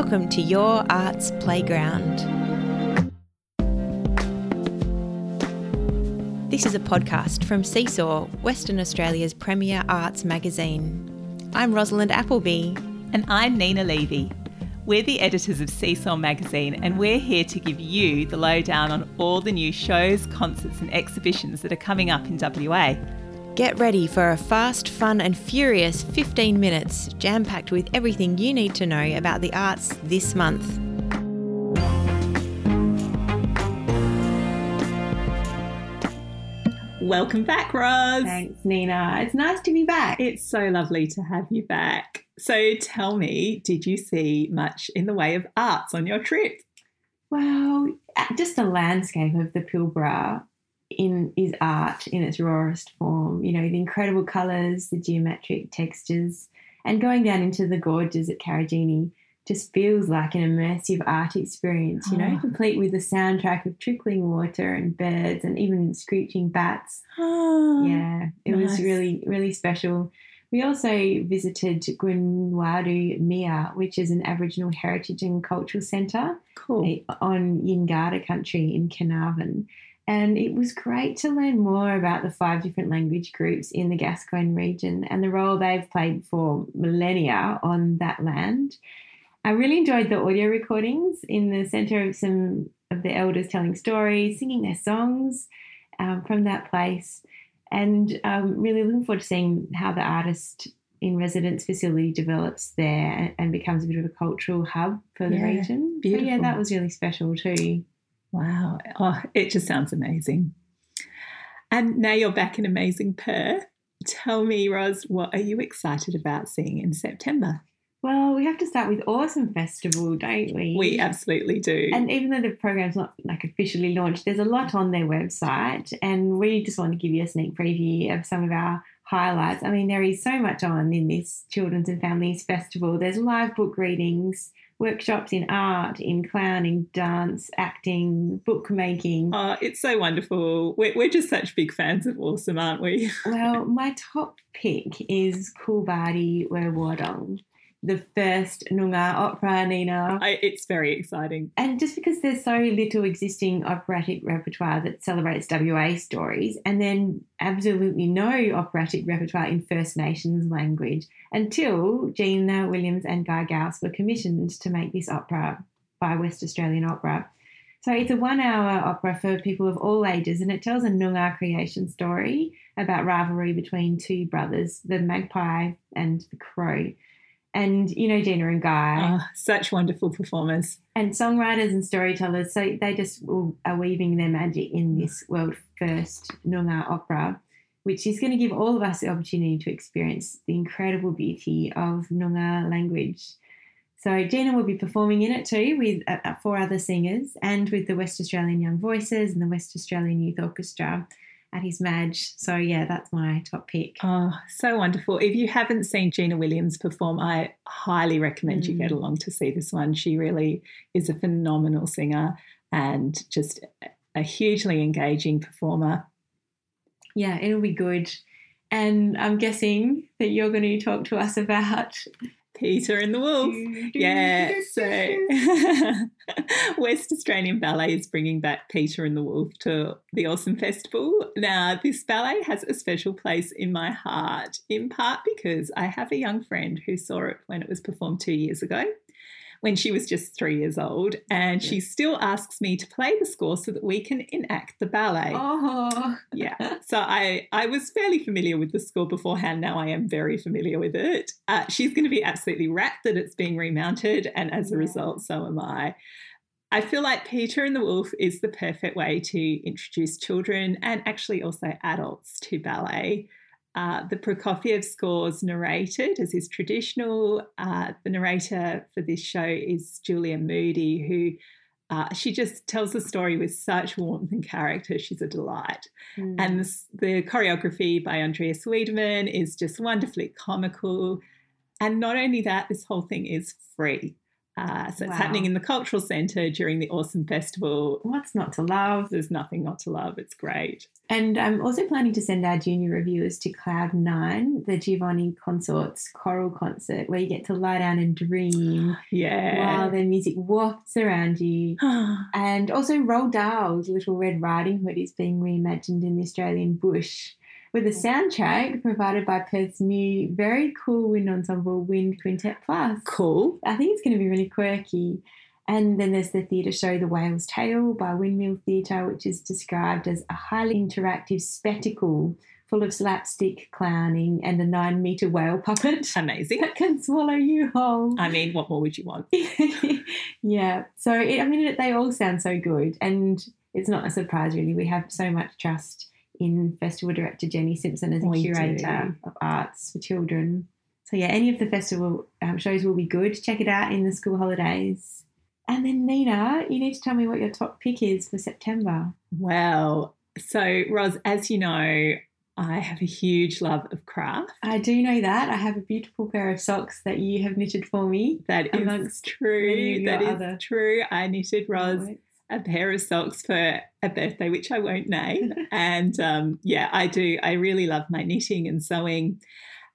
Welcome to Your Arts Playground. This is a podcast from Seesaw, Western Australia's premier arts magazine. I'm Rosalind Appleby. And I'm Nina Levy. We're the editors of Seesaw magazine, and we're here to give you the lowdown on all the new shows, concerts and exhibitions that are coming up in WA. Get ready for a fast, fun and furious 15 minutes, jam-packed with everything you need to know about the arts this month. Welcome back, Roz. Thanks, Nina. It's nice to be back. It's so lovely to have you back. So tell me, did you see much in the way of arts on your trip? Well, just the landscape of the Pilbara is art in its rawest form, you know, the incredible colours, the geometric textures, and going down into the gorges at Karajini just feels like an immersive art experience, complete with the soundtrack of trickling water and birds and even screeching bats. It was really, really special. We also visited Gunwadu Mia, which is an Aboriginal heritage and cultural centre on Yingarda country in Carnarvon. And it was great to learn more about the 5 different language groups in the Gascoyne region and the role they've played for millennia on that land. I really enjoyed the audio recordings in the centre of some of the elders telling stories, singing their songs from that place, and really looking forward to seeing how the artist in residence facility develops there and becomes a bit of a cultural hub for the region. Beautiful. So, that was really special too. Wow. Oh, it just sounds amazing. And now you're back in amazing Perth. Tell me, Roz, what are you excited about seeing in September? Well, we have to start with Awesome Festival, don't we? We absolutely do. And even though the program's not officially launched, there's a lot on their website, and we just want to give you a sneak preview of some of our highlights. I mean, there is so much on in this Children's and Families Festival. There's live book readings, workshops in art, in clowning, dance, acting, bookmaking. Oh, it's so wonderful. We're just such big fans of Awesome, aren't we? Well, my top pick is Koolbardi wer Wardong, the first Noongar opera, Nina. It's very exciting. And just because there's so little existing operatic repertoire that celebrates WA stories, and then absolutely no operatic repertoire in First Nations language until Gina Williams and Guy Ghouse were commissioned to make this opera by West Australian Opera. So it's a 1-hour opera for people of all ages, and it tells a Noongar creation story about rivalry between 2 brothers, the magpie and the crow. And, Gina and Guy. Oh, such wonderful performers. And songwriters and storytellers. So they just are weaving their magic in this world-first Noongar opera, which is going to give all of us the opportunity to experience the incredible beauty of Noongar language. So Gina will be performing in it too with 4 other singers and with the West Australian Young Voices and the West Australian Youth Orchestra at his Madge. So, that's my top pick. Oh, so wonderful. If you haven't seen Gina Williams perform, I highly recommend you get along to see this one. She really is a phenomenal singer and just a hugely engaging performer. Yeah, it'll be good. And I'm guessing that you're going to talk to us about Peter and the Wolf. So West Australian Ballet is bringing back Peter and the Wolf to the Awesome Festival. Now, this ballet has a special place in my heart, in part because I have a young friend who saw it when it was performed 2 years ago, when she was just 3 years old, and she still asks me to play the score so that we can enact the ballet. Oh. Yeah. So I was fairly familiar with the score beforehand. Now I am very familiar with it. She's going to be absolutely rapt that it's being remounted, and as a result, so am I. I feel like Peter and the Wolf is the perfect way to introduce children and actually also adults to ballet. The Prokofiev score's narrated, as is traditional. The narrator for this show is Julia Moody, who she just tells the story with such warmth and character. She's a delight. And the choreography by Andrea Swedman is just wonderfully comical. And not only that, this whole thing is free. So it's happening in the Cultural Centre during the Awesome Festival. What's not to love? There's nothing not to love. It's great. And I'm also planning to send our junior reviewers to Cloud Nine, the Giovanni Consort's choral concert, where you get to lie down and dream while their music wafts around you. And also Roald Dahl's Little Red Riding Hood is being reimagined in the Australian bush, with a soundtrack provided by Perth's new very cool wind ensemble, Wind Quintet Plus. Cool. I think it's going to be really quirky. And then there's the theatre show The Whale's Tale by Windmill Theatre, which is described as a highly interactive spectacle full of slapstick clowning and a 9-metre whale puppet. Amazing. That can swallow you whole. I mean, what more would you want? Yeah. So, they all sound so good. And it's not a surprise, really. We have so much trust in festival director Jenny Simpson as a curator of arts for children. So, any of the festival shows will be good. Check it out in the school holidays. And then, Nina, you need to tell me what your top pick is for September. Well, so, Roz, as you know, I have a huge love of craft. I do know that. I have a beautiful pair of socks that you have knitted for me. That is true. That is true. I knitted, Roz, a pair of socks for a birthday, which I won't name. And, I do. I really love my knitting and sewing.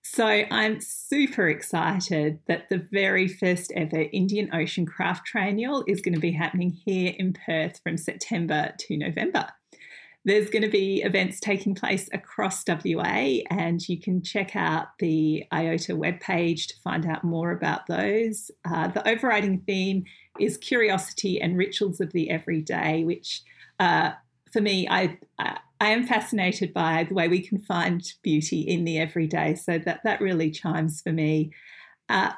So I'm super excited that the very first ever Indian Ocean Craft Triennial is going to be happening here in Perth from September to November. There's going to be events taking place across WA, and you can check out the IOTA webpage to find out more about those. The overriding theme is curiosity and rituals of the everyday, which for me, I am fascinated by the way we can find beauty in the everyday. So that really chimes for me.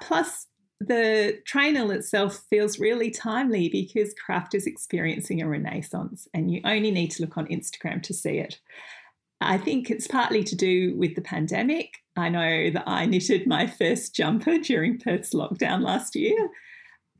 Plus, the triennial itself feels really timely because craft is experiencing a renaissance, and you only need to look on Instagram to see it. I think it's partly to do with the pandemic. I know that I knitted my first jumper during Perth's lockdown last year.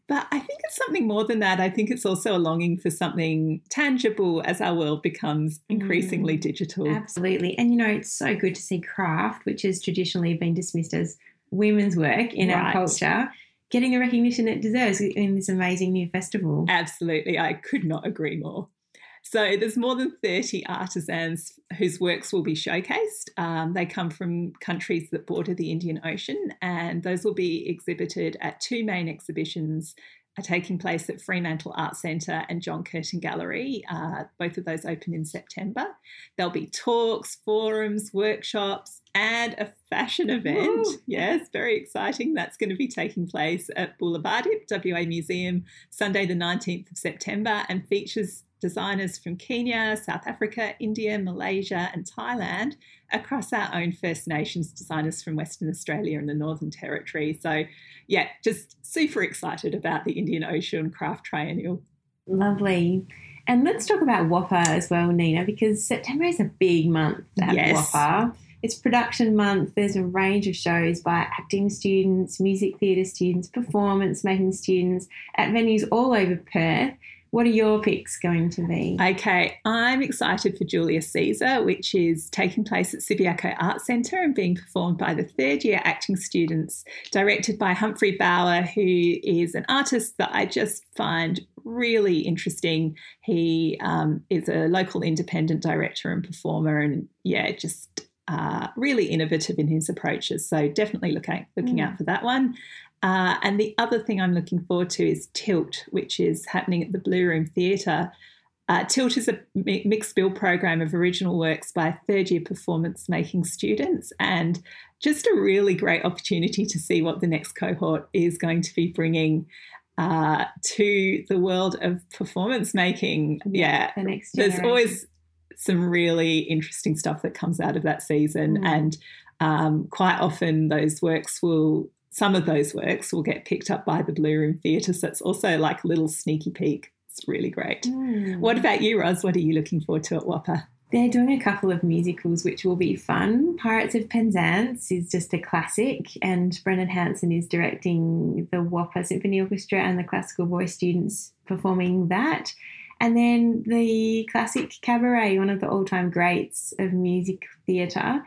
But I think it's something more than that. I think it's also a longing for something tangible as our world becomes increasingly digital. Absolutely. And, it's so good to see craft, which has traditionally been dismissed as women's work in our culture, getting the recognition it deserves in this amazing new festival. Absolutely. I could not agree more. So there's more than 30 artisans whose works will be showcased. They come from countries that border the Indian Ocean, and those will be exhibited at two main exhibitions taking place at Fremantle Arts Centre and John Curtin Gallery. Both of those open in September. There'll be talks, forums, workshops, and a fashion event. Ooh. Yes, very exciting. That's going to be taking place at Boulevardip WA Museum Sunday the 19th of September, and features designers from Kenya, South Africa, India, Malaysia and Thailand, across our own First Nations designers from Western Australia and the Northern Territory. So, just super excited about the Indian Ocean Craft Triennial. Lovely. And let's talk about WAPA as well, Nina, because September is a big month at WAPA. It's production month. There's a range of shows by acting students, music theatre students, performance making students at venues all over Perth. What are your picks going to be? Okay, I'm excited for Julia Caesar, which is taking place at Subiaco Arts Centre and being performed by the third-year acting students, directed by Humphrey Bauer, who is an artist that I just find really interesting. He is a local independent director and performer, and, really innovative in his approaches. So definitely looking out for that one. And the other thing I'm looking forward to is Tilt, which is happening at the Blue Room Theatre. Tilt is a mixed bill program of original works by third-year performance-making students, and just a really great opportunity to see what the next cohort is going to be bringing to the world of performance-making. Yeah, the next generation. There's always some really interesting stuff that comes out of that season, and quite often some of those works will get picked up by the Blue Room Theatre, so it's also like a little sneaky peek. It's really great. Mm. What about you, Roz? What are you looking forward to at WAPA? They're doing a couple of musicals, which will be fun. Pirates of Penzance is just a classic, and Brennan Hanson is directing the WAPA Symphony Orchestra and the classical voice students performing that. And then the classic Cabaret, one of the all-time greats of music theatre,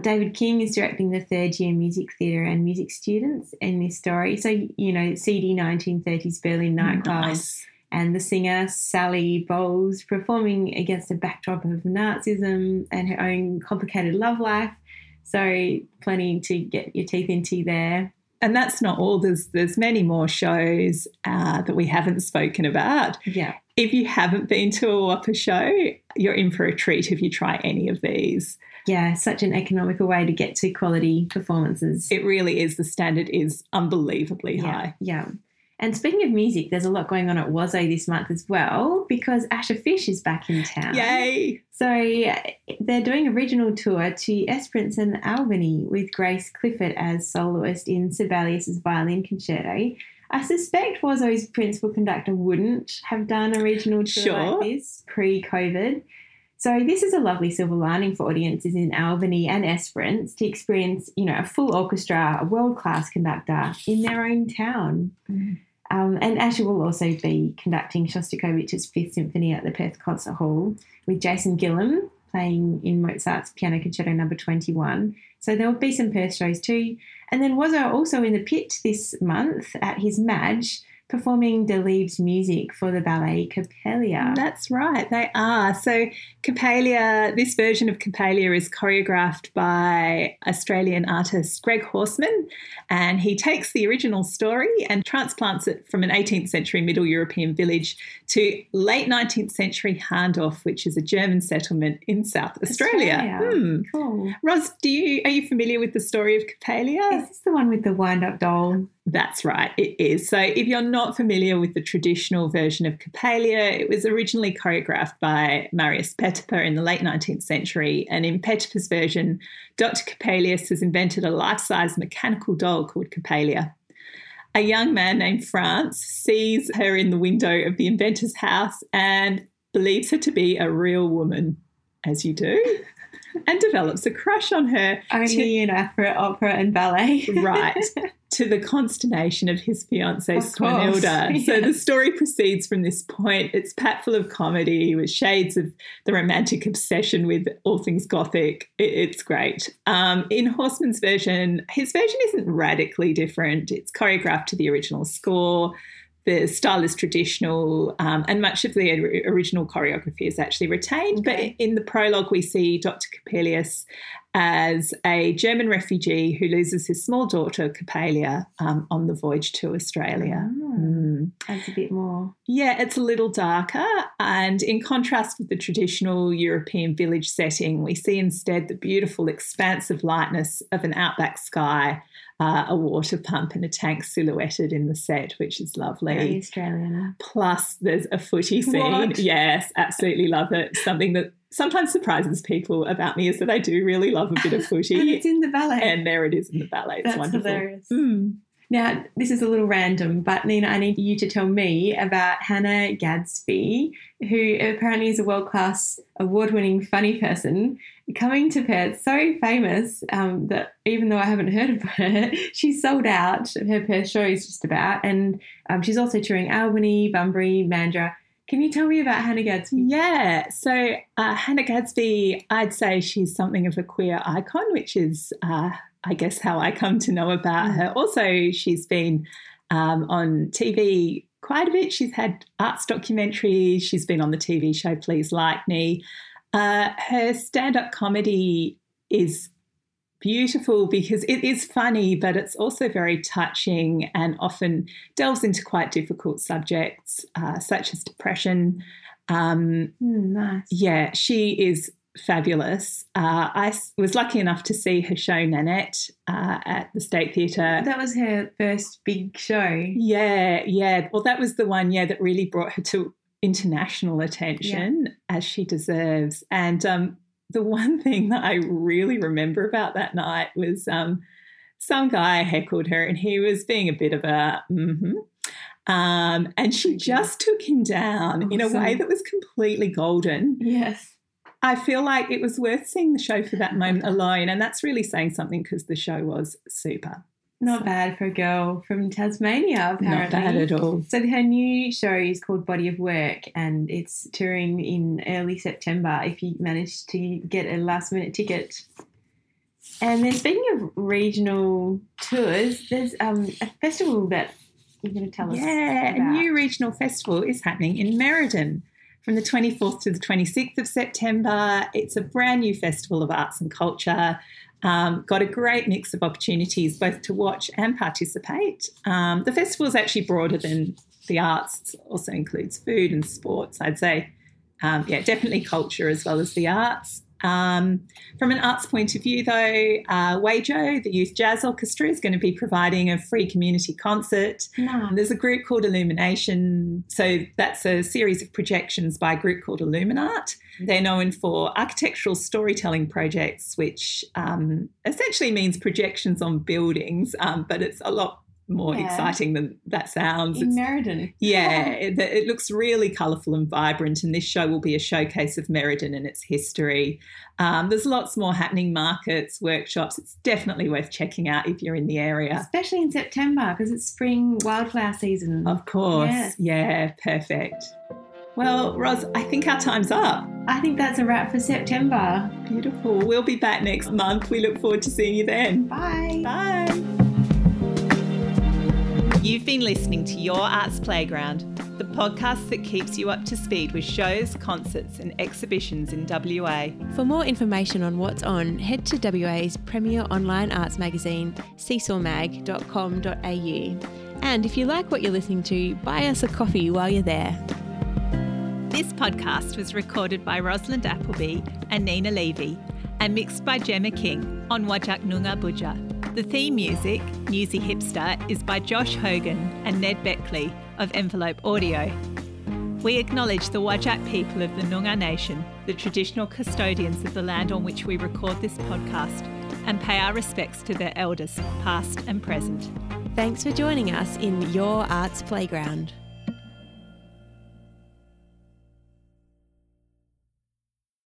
David King is directing the third-year music theatre and music students in this story. So, you know, CD 1930s Berlin nightclubs. Nice. And the singer Sally Bowles performing against a backdrop of Nazism and her own complicated love life. So plenty to get your teeth into there. And that's not all. There's many more shows that we haven't spoken about. Yeah. If you haven't been to a WAPA show, you're in for a treat if you try any of these. Yeah, such an economical way to get to quality performances. It really is. The standard is unbelievably high. Yeah. And speaking of music, there's a lot going on at WASO this month as well because Asha Fish is back in town. Yay! So they're doing a regional tour to Esperance and Albany with Grace Clifford as soloist in Sibelius's Violin Concerto. I suspect WASO's principal conductor wouldn't have done a regional tour like this pre-COVID. So this is a lovely silver lining for audiences in Albany and Esperance to experience, you know, a full orchestra, a world-class conductor in their own town. Mm. And Asha will also be conducting Shostakovich's Fifth Symphony at the Perth Concert Hall with Jason Gillam playing in Mozart's Piano Concerto No. 21. So there will be some Perth shows too. And then WASO also in the pit this month at his Madge, performing Delibes' music for the ballet Coppelia. That's right, they are. So Coppelia, this version of Coppelia is choreographed by Australian artist Greg Horseman, and he takes the original story and transplants it from an 18th century Middle European village to late 19th century Hahndorf, which is a German settlement in South Australia. Cool. Ros, are you familiar with the story of Coppelia? Is this the one with the wind-up doll? That's right, it is. So if you're not familiar with the traditional version of Coppelia, it was originally choreographed by Marius Petipa in the late 19th century, and in Petipa's version, Dr. Coppelius has invented a life-size mechanical doll called Coppelia. A young man named Franz sees her in the window of the inventor's house and believes her to be a real woman, as you do. And develops a crush on her. Only in opera and ballet. Right, to the consternation of his fiancée, Swanhilda. So the story proceeds from this point. It's packed full of comedy with shades of the romantic obsession with all things Gothic. It's great. In Horseman's version, his version isn't radically different. It's choreographed to the original score. The style is traditional and much of the original choreography is actually retained. Okay. But in the prologue, we see Dr. Coppelius as a German refugee who loses his small daughter, Coppelia, on the voyage to Australia. That's a bit more. Yeah, it's a little darker. And in contrast with the traditional European village setting, we see instead the beautiful expansive lightness of an outback sky, a water pump and a tank silhouetted in the set, which is lovely. Very Australian. Plus there's a footy scene. What? Yes, absolutely love it. Something that sometimes surprises people about me is that I do really love a bit of footy. And it's in the ballet. And there it is in the ballet. It's wonderful. That's hilarious. Mm. Now, this is a little random, but Nina, I need you to tell me about Hannah Gadsby, who apparently is a world-class, award-winning funny person, coming to Perth, so famous that even though I haven't heard of her, she's sold out her Perth shows just about, and she's also touring Albany, Bunbury, Mandurah. Can you tell me about Hannah Gadsby? Yeah, so Hannah Gadsby, I'd say she's something of a queer icon, which is, I guess, how I come to know about her. Also, she's been on TV quite a bit. She's had arts documentaries. She's been on the TV show Please Like Me. Her stand-up comedy is beautiful because it is funny, but it's also very touching and often delves into quite difficult subjects such as depression. Nice. Yeah, she is fabulous. I was lucky enough to see her show Nanette at the State Theatre. That was her first big show. Yeah. Well, that was the one, that really brought her to international attention, as she deserves. And the one thing that I really remember about that night was some guy heckled her and he was being a bit of a and she just took him down in a way that was completely golden. Yes. I feel like it was worth seeing the show for that moment alone, and that's really saying something because the show was super. Not bad for a girl from Tasmania, apparently. Not bad at all. So her new show is called Body of Work and it's touring in early September if you manage to get a last-minute ticket. And then speaking of regional tours, there's a festival that you're going to tell us about. Yeah, a new regional festival is happening in Meriden from the 24th to the 26th of September. It's a brand new festival of arts and culture. Got a great mix of opportunities both to watch and participate. The festival is actually broader than the arts. It also includes food and sports, I'd say. Yeah, definitely culture as well as the arts. From an arts point of view, though, WAJO, the Youth Jazz Orchestra, is going to be providing a free community concert. Nice. There's a group called Illumination. So that's a series of projections by a group called Illuminart. They're known for architectural storytelling projects, which essentially means projections on buildings, but it's a lot more exciting than that sounds. In Meriden. Yeah, it looks really colourful and vibrant, and this show will be a showcase of Meriden and its history. There's lots more happening, markets, workshops. It's definitely worth checking out if you're in the area. Especially in September because it's spring wildflower season. Of course. Yeah, perfect. Well, Ros, I think our time's up. I think that's a wrap for September. Beautiful. We'll be back next month. We look forward to seeing you then. Bye. Bye. You've been listening to Your Arts Playground, the podcast that keeps you up to speed with shows, concerts and exhibitions in WA. For more information on what's on, head to WA's premier online arts magazine, seesawmag.com.au. And if you like what you're listening to, buy us a coffee while you're there. This podcast was recorded by Rosalind Appleby and Nina Levy and mixed by Gemma King on Wajak Noongar Budja. The theme music, Newsy Hipster, is by Josh Hogan and Ned Beckley of Envelope Audio. We acknowledge the Wajak people of the Noongar Nation, the traditional custodians of the land on which we record this podcast, and pay our respects to their elders, past and present. Thanks for joining us in Your Arts Playground.